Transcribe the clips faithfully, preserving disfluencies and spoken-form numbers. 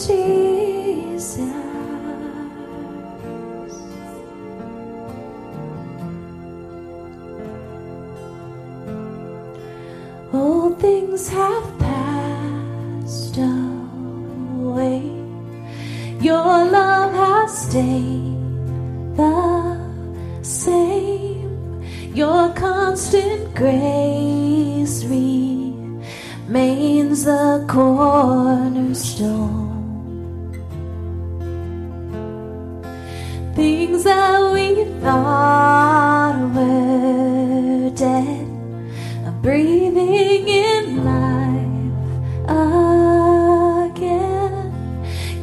All things have passed away. Your love has stayed the same. Your constant grace remains the cornerstone. Things that we thought were dead, breathing in life again.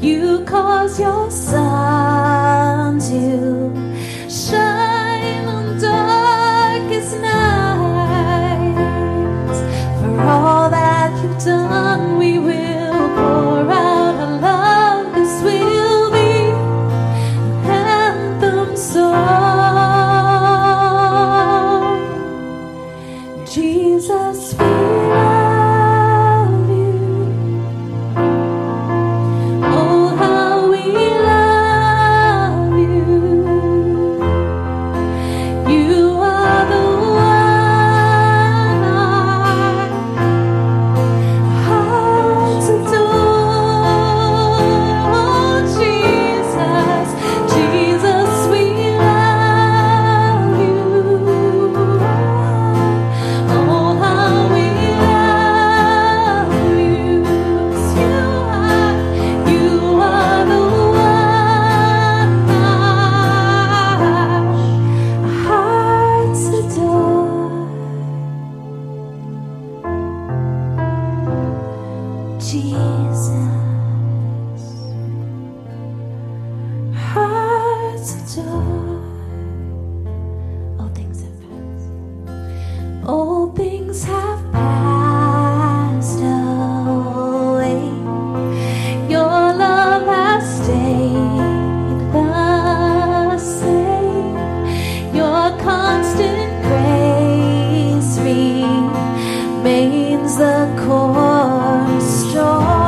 You cause your sun to shine on darkest nights. For all that you've done, we will pour out our love. This will be an anthem song. Jesus, we love you. Oh, how we love you. You are the one our hearts adore. Oh, Jesus, Jesus, we love you. Oh, Jesus, hearts adore. All things have passed. All things have passed away. Your love has stayed the same. Your constant grace remains the cornerstone. Oh,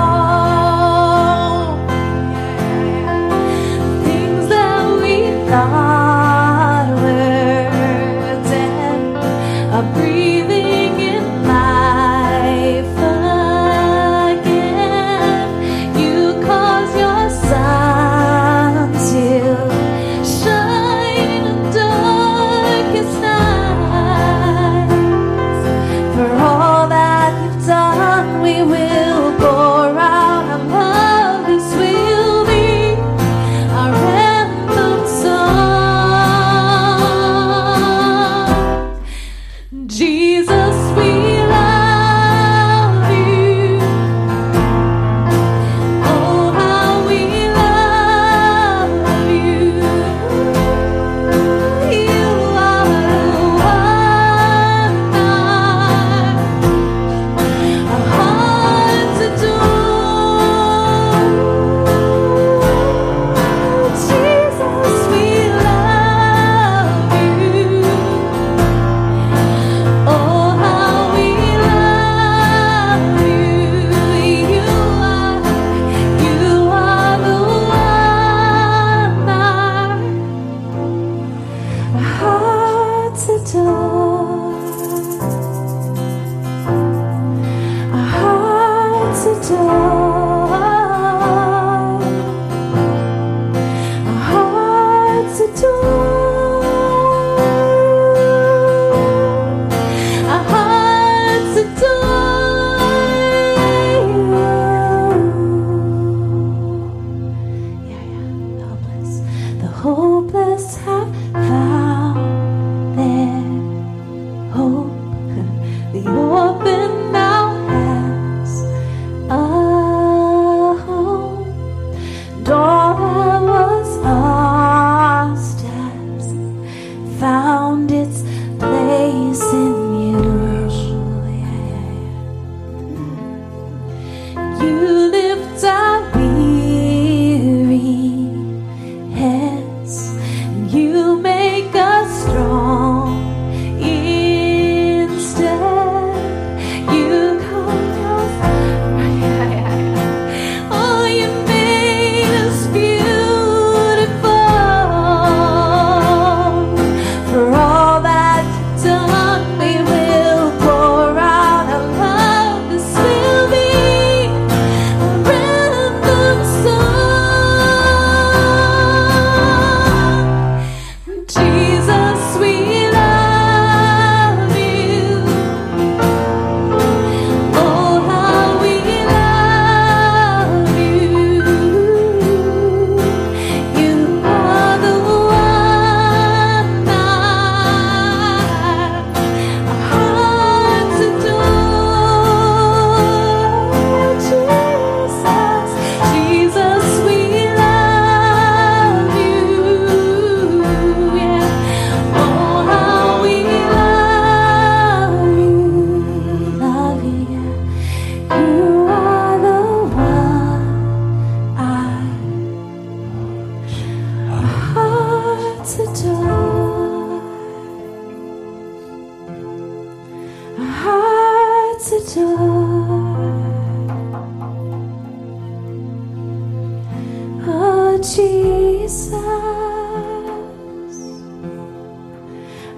Jesus,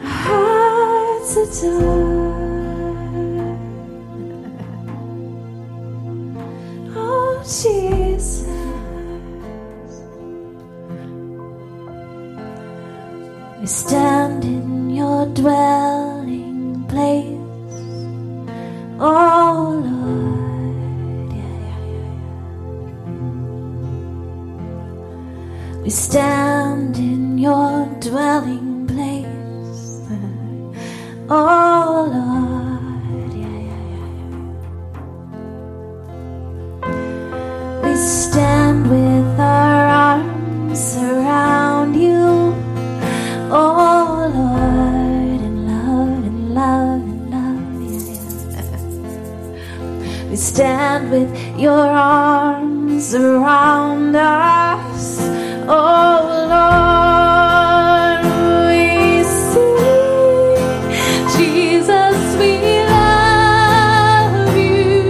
hard to die. Oh, Jesus, we stand in your dwelling place. Oh, Lord. We stand in your dwelling place, oh Lord, yeah, yeah, yeah. We stand with our arms around you, oh Lord, in love, in love, in love, yeah, yeah. We stand with your arms around us, oh Lord, we sing, Jesus, we love you.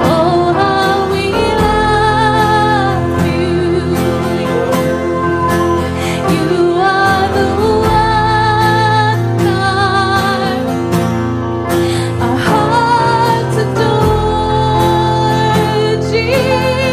Oh, how we love you. You are the one our hearts adore, Jesus.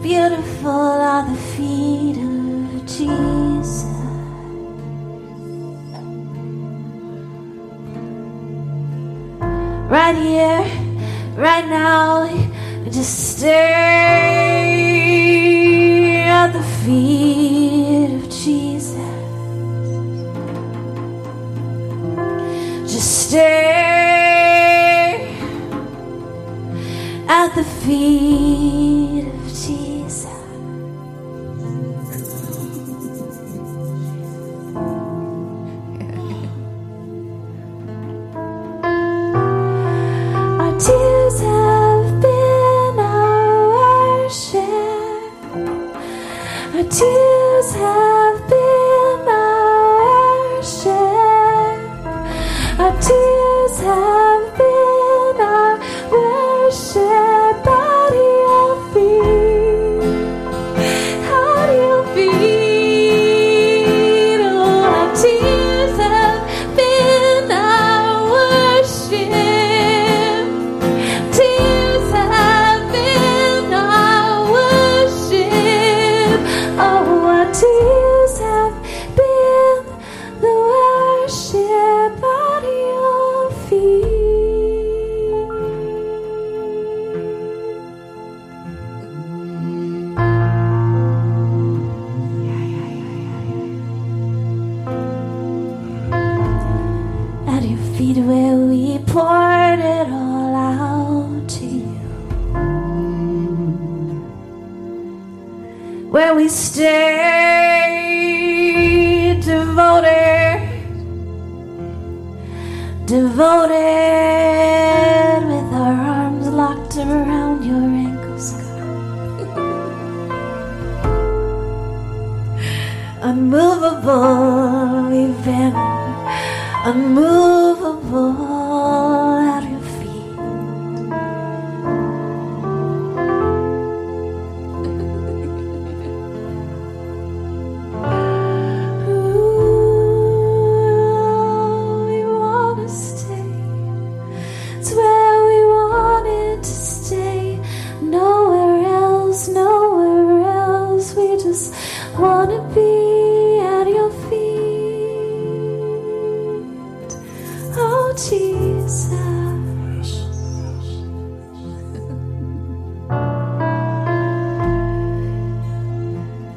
Beautiful are the feet of Jesus. Right here, right now, just stay at the feet of Jesus. Just stay the feet of Jesus. Our tears have been our worship. Our tears have been our worship. Our tears have where we poured it all out to you, where we stayed devoted, devoted with our arms locked around your ankles, God. Unmovable we've been, unmovable at your feet. Ooh, we want to stay. It's where we wanted to stay. Nowhere else, nowhere else. We just want to be at your feet. Jesus,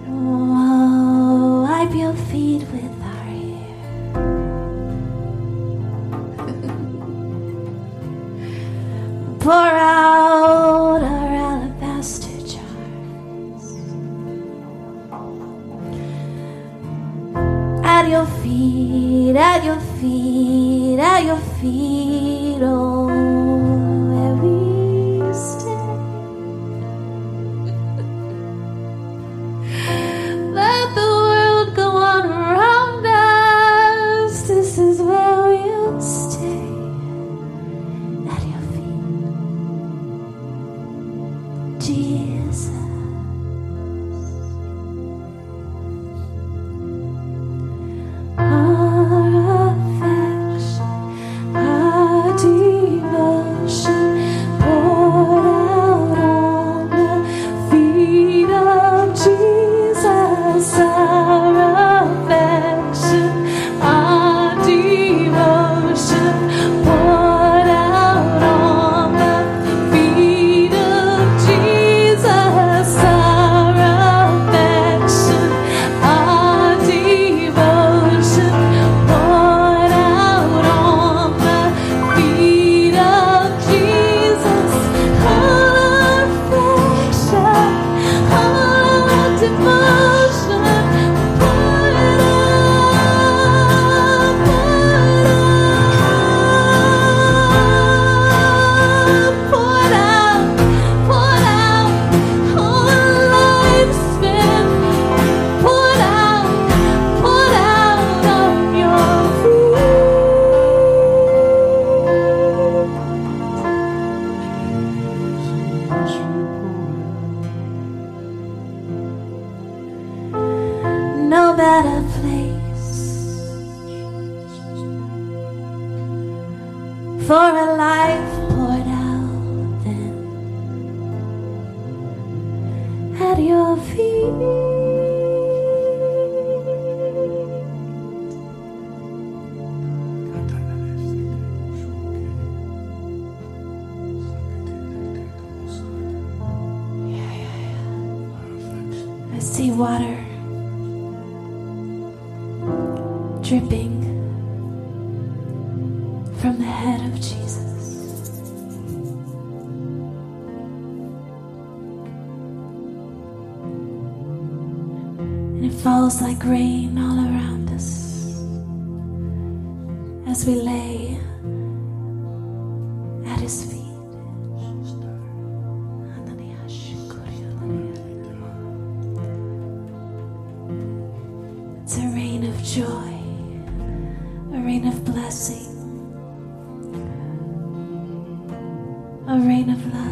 oh, wipe your feet with our hair. Pour out our alabaster jars at your feet, at your feet. At your feet, oh, where we stay. Let the world go on around us. This is where we'll stay. At your feet, Jesus. No better place for a life poured out than at your feet. Yeah, yeah, yeah. I see water dripping from the head of Jesus. falls like rain all around us as we lay at his feet. It's a rain of joy, a rain of blessing, a rain of love.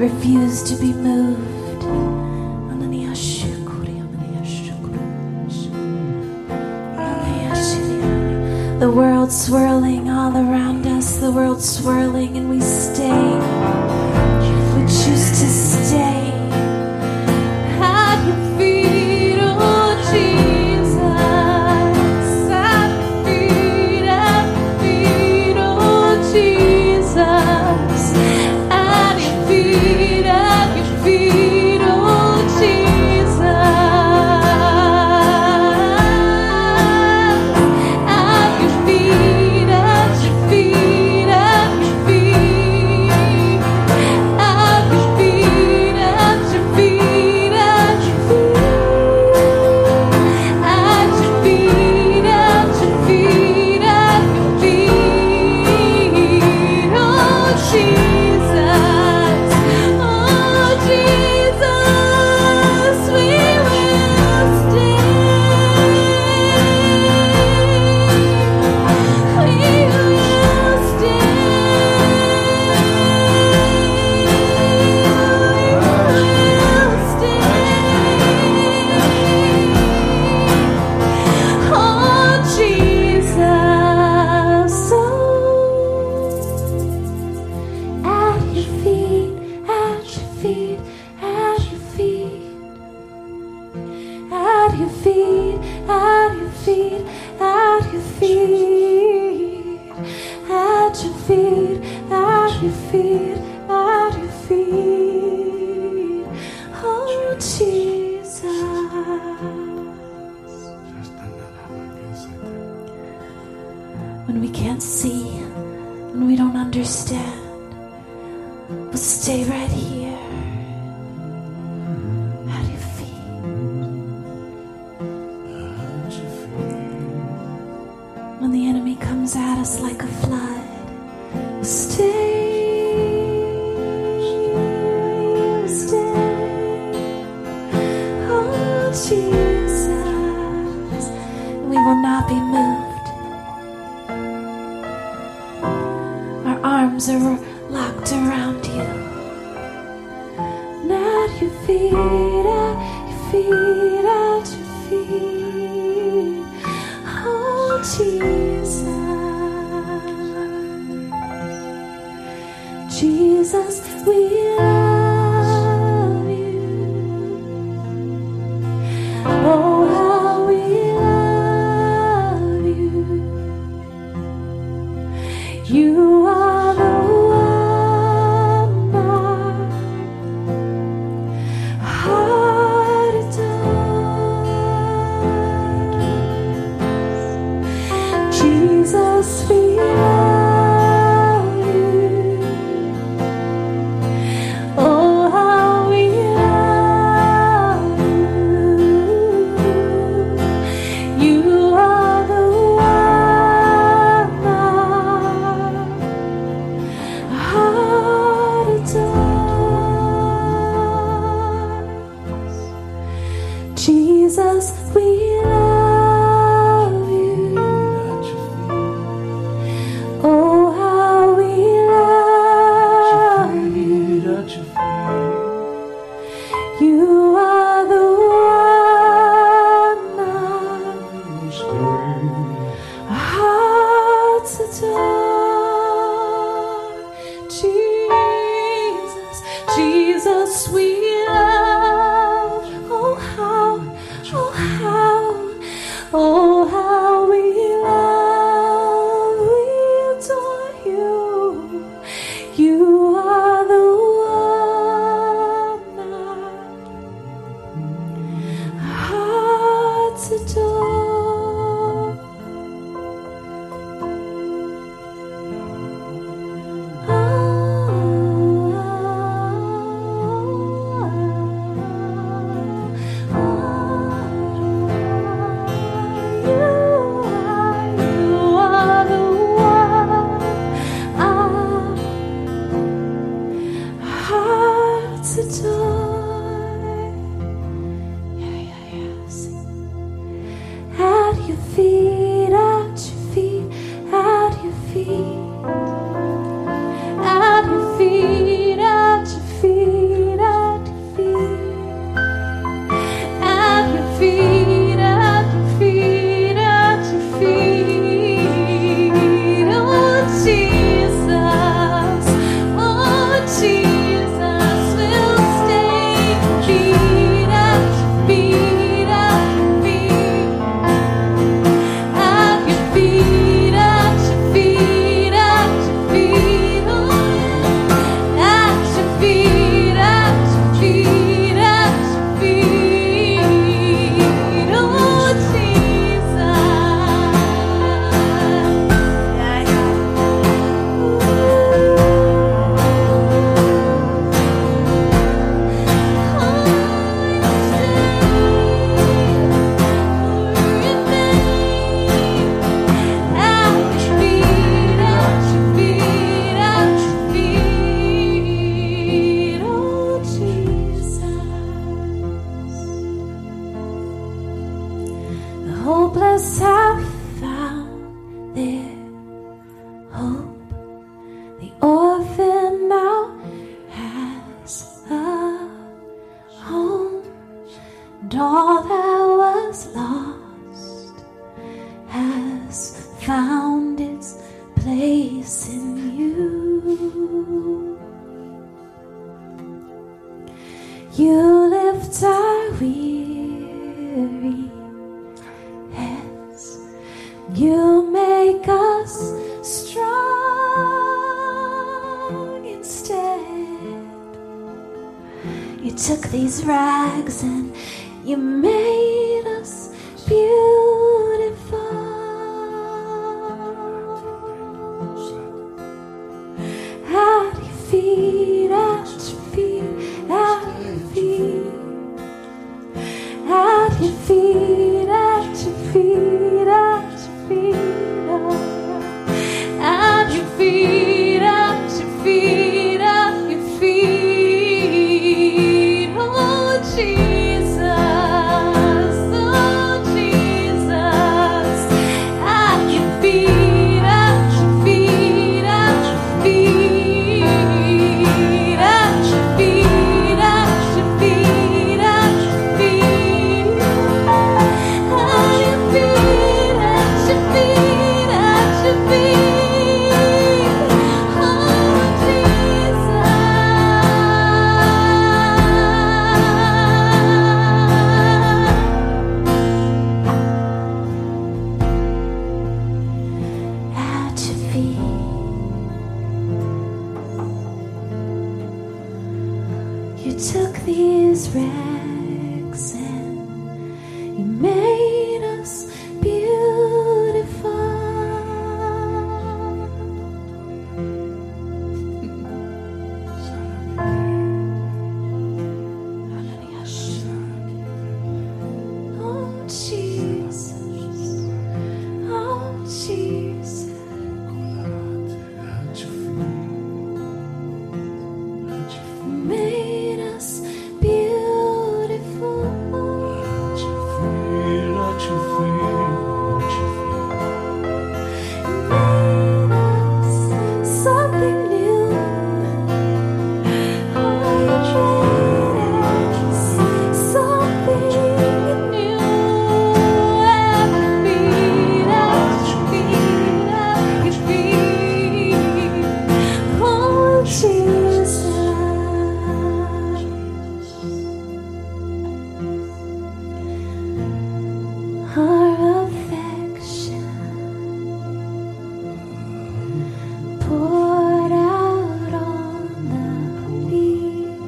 Refuse to be moved. The world swirling all around us, the world swirling, and we stay. We choose to stay. When we can't see, when we don't understand, we'll stay right here at your feet. When the enemy comes at us like a flood, we'll stay. Are locked around you. Not your feet, at your feet, at your feet. Oh, Jesus, Jesus, we love you. Oh, how we love you. You are. Ooh. Jesus, we love you. Oh, how we love you. You are the one our hearts adore. Jesus, Jesus, we love you. Oh, how we love, we adore you. You are the one our hearts adore. Oh, oh, hopeless, how we found their hope. The orphan now has a home, and all that was lost has found its place in you. You lift our weary. You make us strong instead. You took these rags and you made us beautiful. At your feet, at your feet, at your feet, at your feet, at your feet, at your feet. At your feet, at your feet, at your feet, oh Jesus, oh Jesus, at your feet, at your feet, at your feet, at your feet, at your feet, at your feet, at your feet. You took these rags and you made us beautiful. Oh Jesus, oh Jesus. Made us beautiful. our affection poured out on the weak.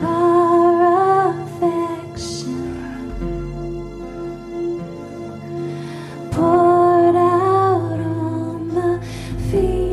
Our affection poured out on the feet.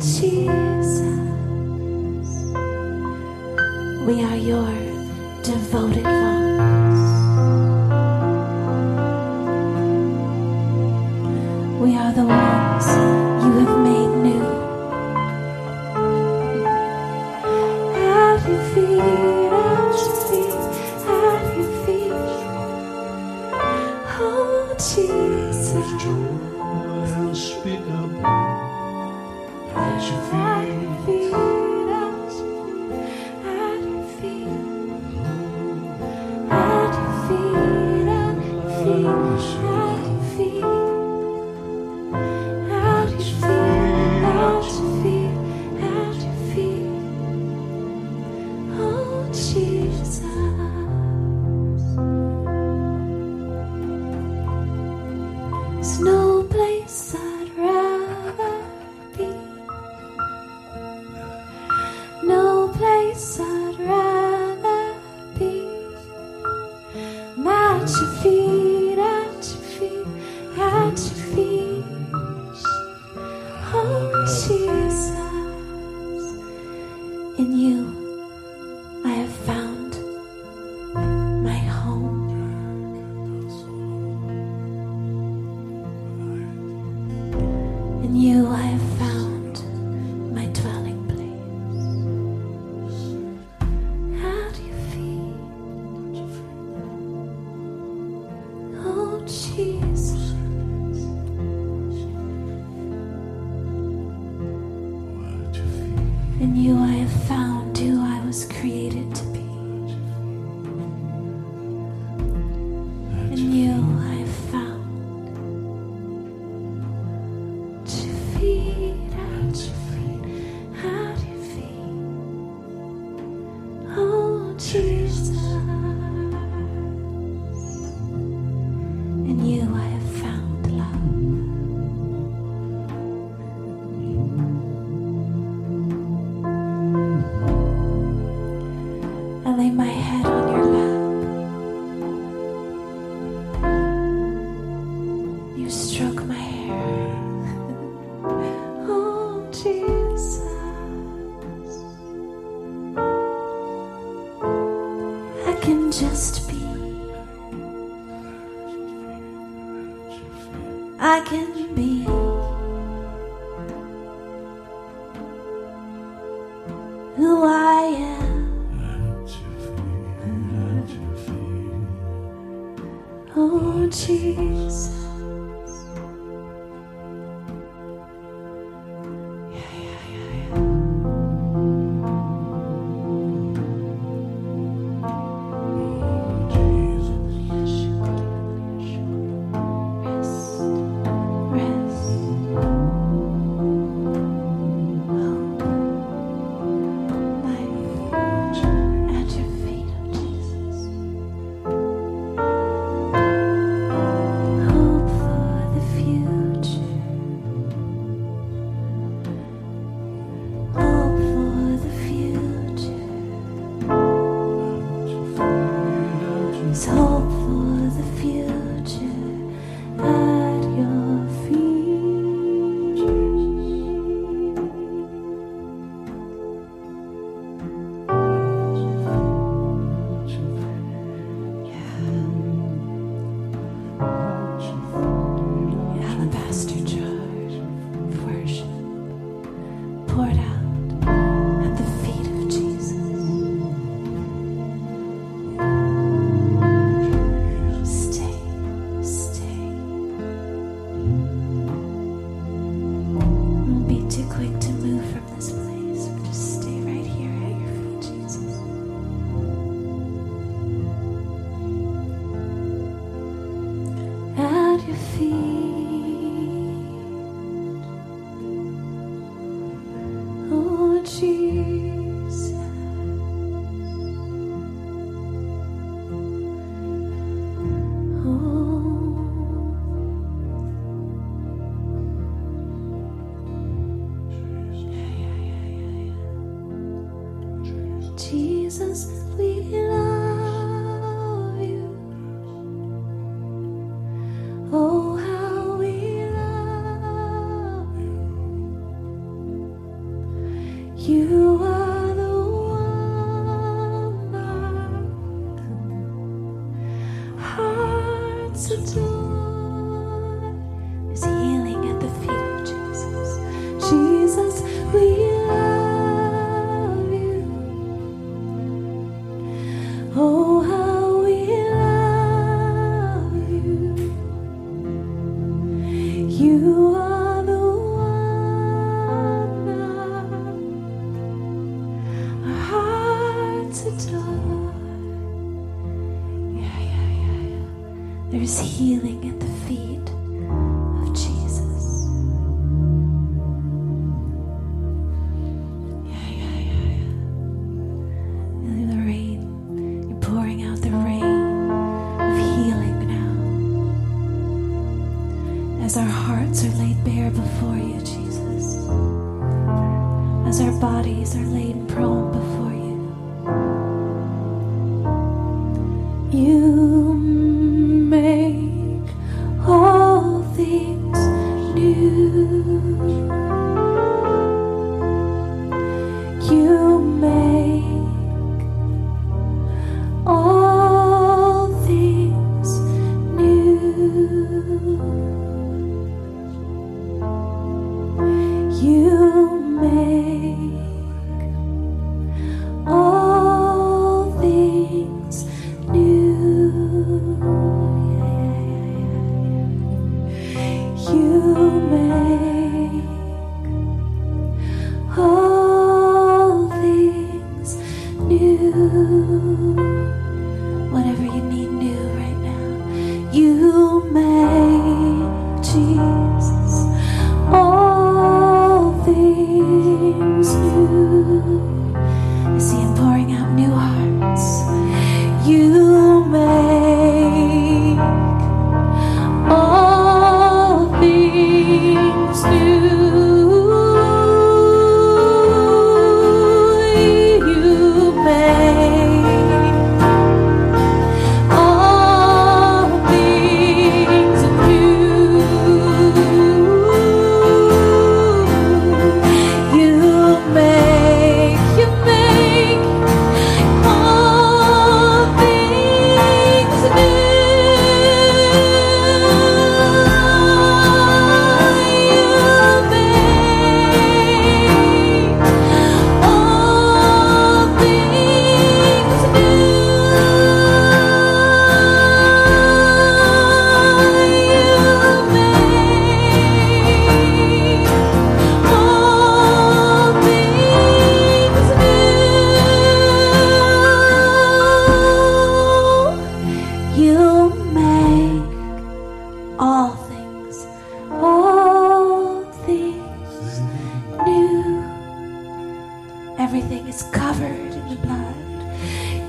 Jesus, we are your devoted ones. We are the ones you have made new. At your feet, at your feet, at your feet, oh Jesus, speak up. At your feet, at your feet, at your feet, at your feet, at your feet, at your feet, at your feet, oh Jesus. There's no place I'd rather be. I'd rather be at your feet, at your feet, at your feet. Oh, Jesus, in you I have found my home. In you I have found my dwelling. Jesus, in you I have found who I was created to be. In you I have found to feed at your feet, at your feet. Oh, Jesus. In you I have found love. I lay my head on your lap. You stroke my hair. Oh, Jesus. I can just be. I can be. Who I am. At your feet, at your feet. Oh, Jesus. Jesus, we love you. Oh, how we love you. You are the one our hearts adore. There's healing at the feet of Jesus. Jesus, we There's healing at the feet of Jesus. Yeah, yeah, yeah, yeah. The rain, you're pouring out the rain of healing now. As our hearts are laid bare before you, Jesus. As our bodies are laid prone before you. You make all things new. You make all things new. You make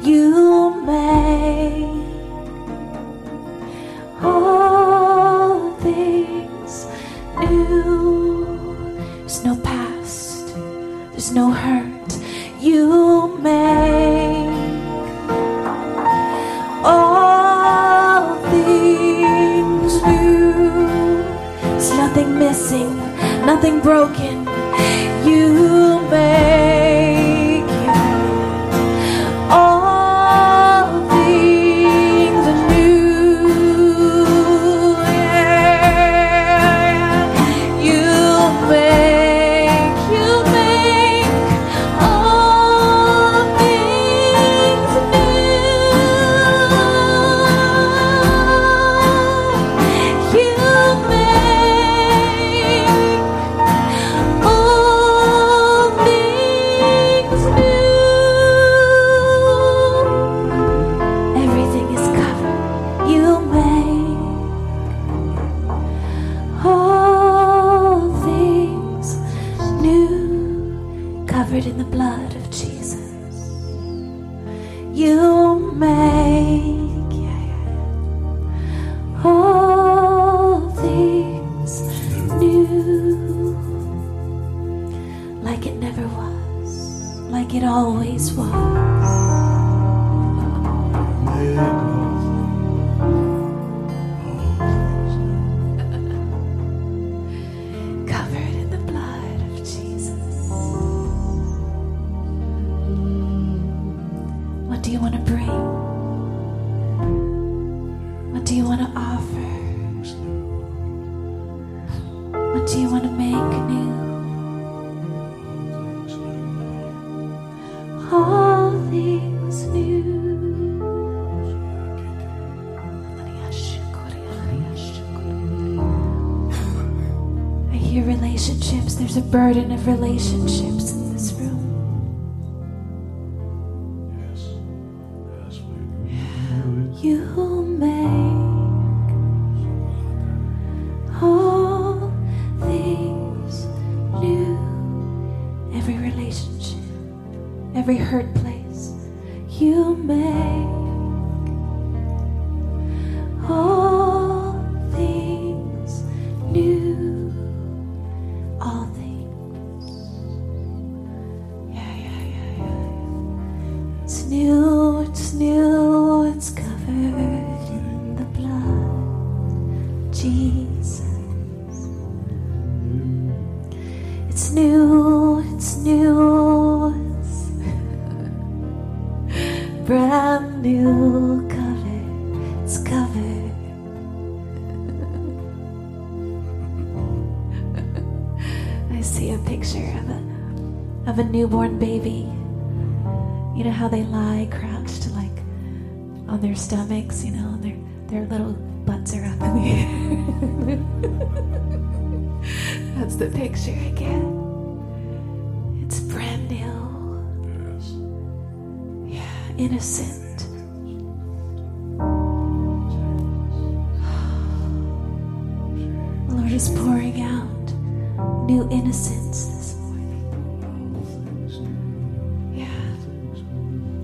you made all things new. There's no past, there's no hurt. You make all things new. There's nothing missing, nothing broken. You made in the blood of Jesus. You make yeah, all things new, like it never was, like it always was. What do you want to bring? What do you want to offer? What do you want to make new? All things new. I hear relationships. There's a burden of relationships in this room. You make all things new. Every relationship, every hurt place, you make all things new. All things. Yeah, yeah, yeah, yeah. It's new, it's new, it's coming. In the blood, Jesus. It's new, it's new, it's brand new, covered, it's covered. I see a picture of a of a newborn baby. You know how they lie crouched like on their stomachs, you know, and their their little butts are up in the air. That's the picture I get. It's brand new. Yes. Yeah, innocent. The Lord is pouring out new innocence this morning.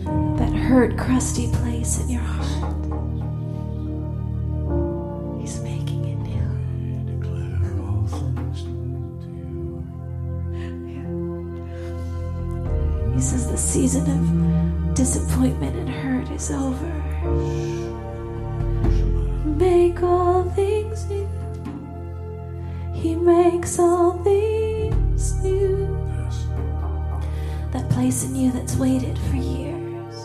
Yeah. That hurt, crusty place in your heart, He's making it new. Declare all things to you. He says the season of disappointment and hurt is over. Make all things new. He makes all things new. That place in you that's waited for years.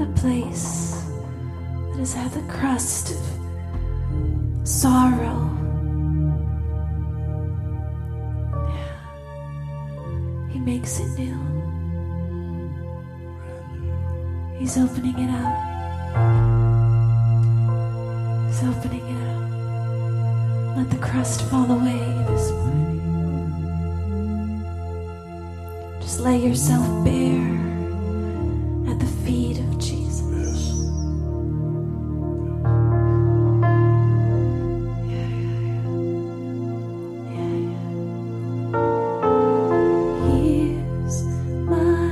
A place that has had the crust of sorrow. Yeah. He makes it new. He's opening it up. He's opening it up. Let the crust fall away this morning. Just lay yourself bare at the feet of Jesus. Yeah, yeah, yeah. Yeah, yeah. Here's my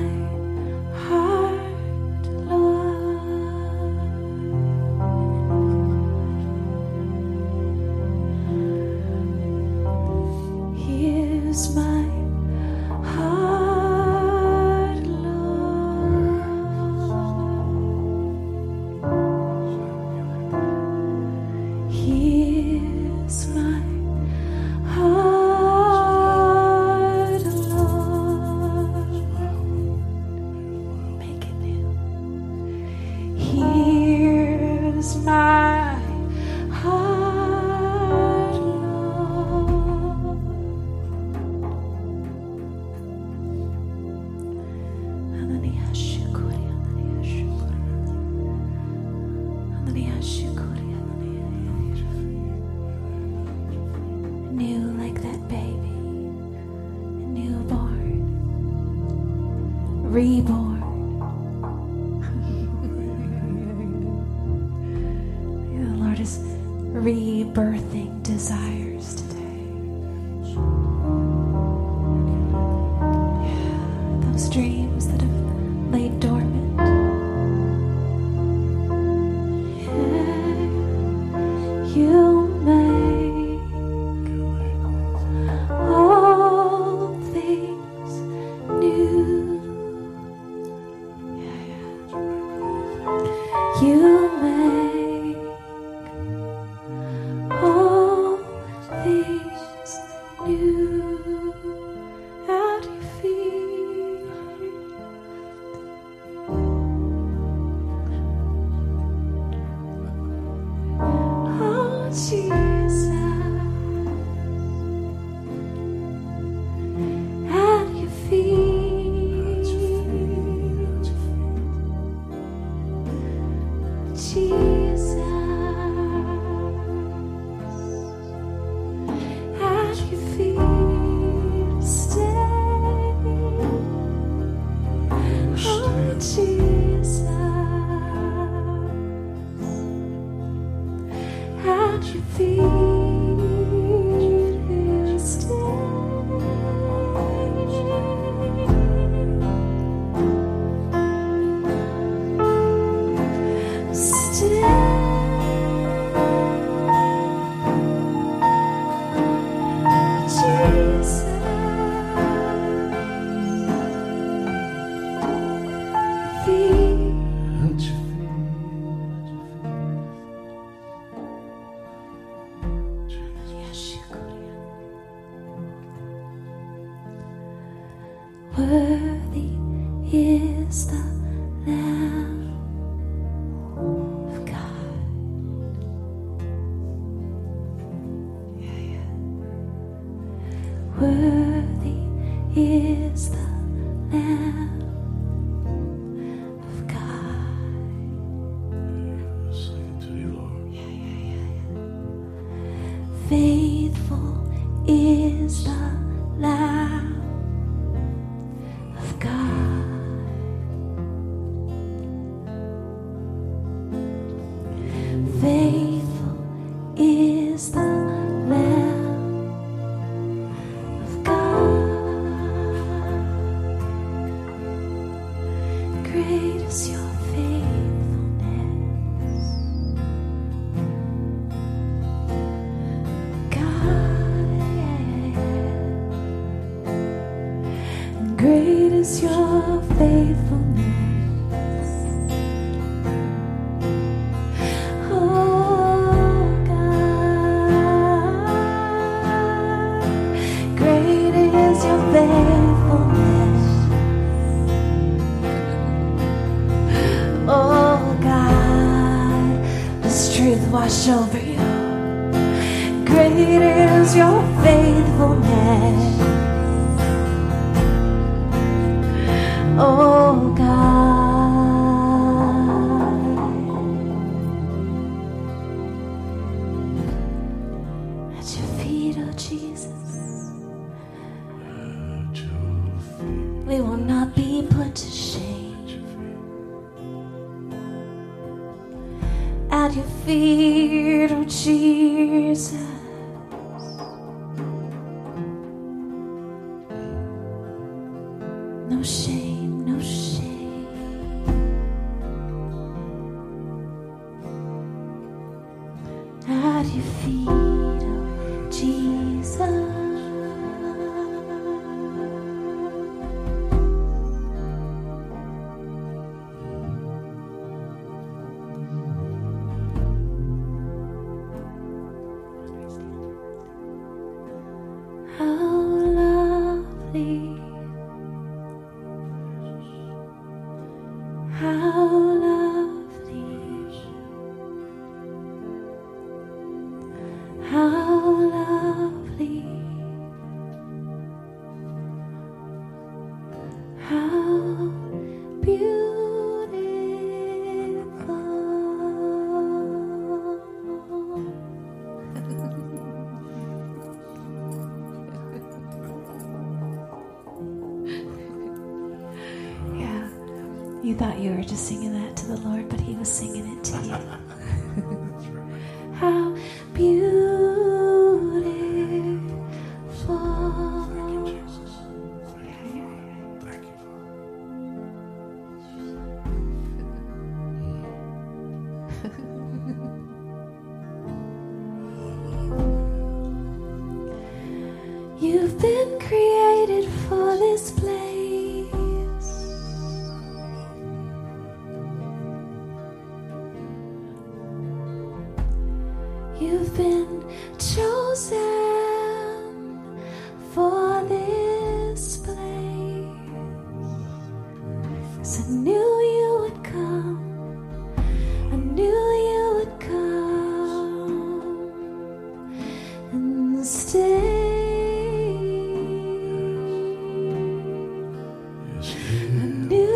is my heart, Lord. New like that baby, newborn, reborn. Rebirthing desires today. Yeah, those dreams that have laid dormant. Yeah, you make all things new. Yeah, yeah. You make worthy is the Lamb of God. Yeah, yeah. Worthy is the Lamb of God. Sing it to you, Lord. Yeah, yeah, yeah, yeah. Faithful is the Lamb. Great is your faithfulness, God. Great is your faithfulness, oh God. Great is your faithfulness. Wash over you. Great is your faithfulness, oh God. At your feet, oh Jesus, at your feet, we will not be put to shame. At your feet, oh Jesus, no shame, no shame. At your feet, oh Jesus. How lovely You thought you were just singing that to the Lord, but He was singing it to you. That's right. How beautiful. Thank you, Jesus. Thank you, Father. Thank you, Father. You've been created for this place. You've been chosen for this place. 'Cause I knew you would come. I knew you would come and stay. I knew you.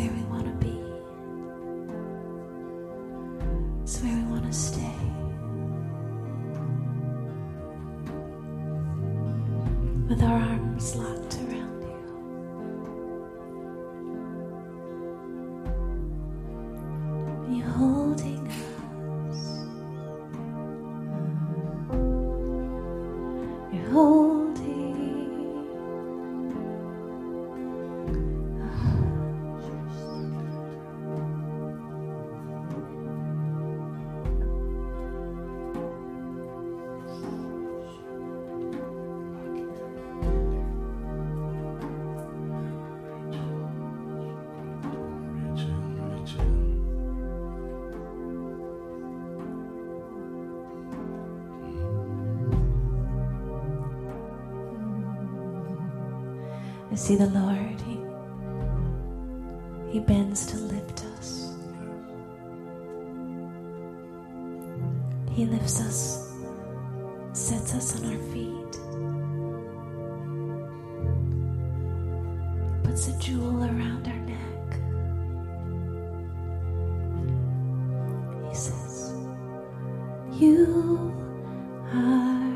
It's where we want to be. It's where we want to stay. With our arms locked around you. You holding us. You're holding. I see the Lord, He, he bends to lift us. He lifts us, sets us on our feet, puts a jewel around our neck. He says, "You are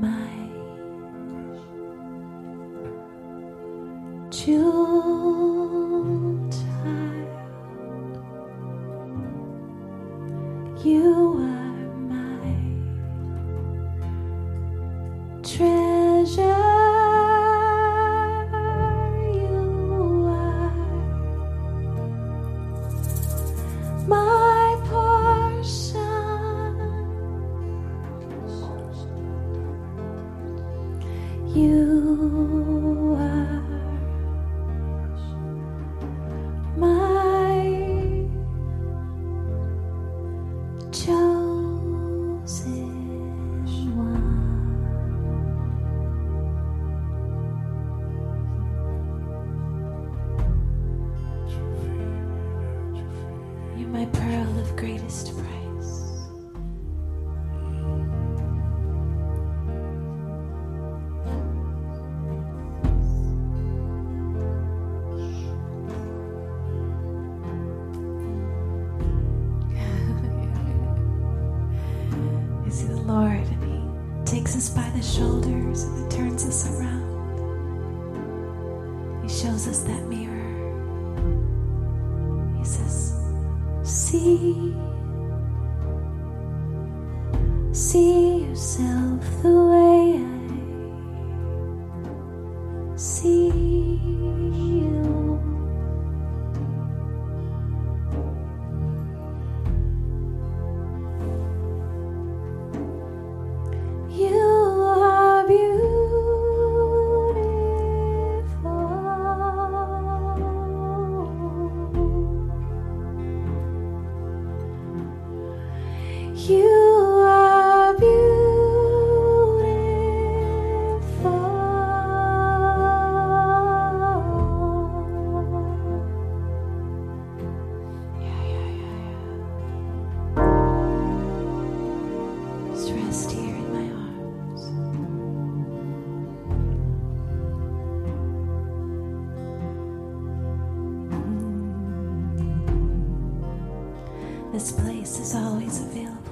my child, you are my treasure, you are my portion, you are my pearl of greatest price. You see the Lord, and He takes us by the shoulders and He turns us around. He shows us that mirror. He says, See, see yourself the way I see you. You are beautiful. You are beautiful. Yeah, yeah. This place is always available.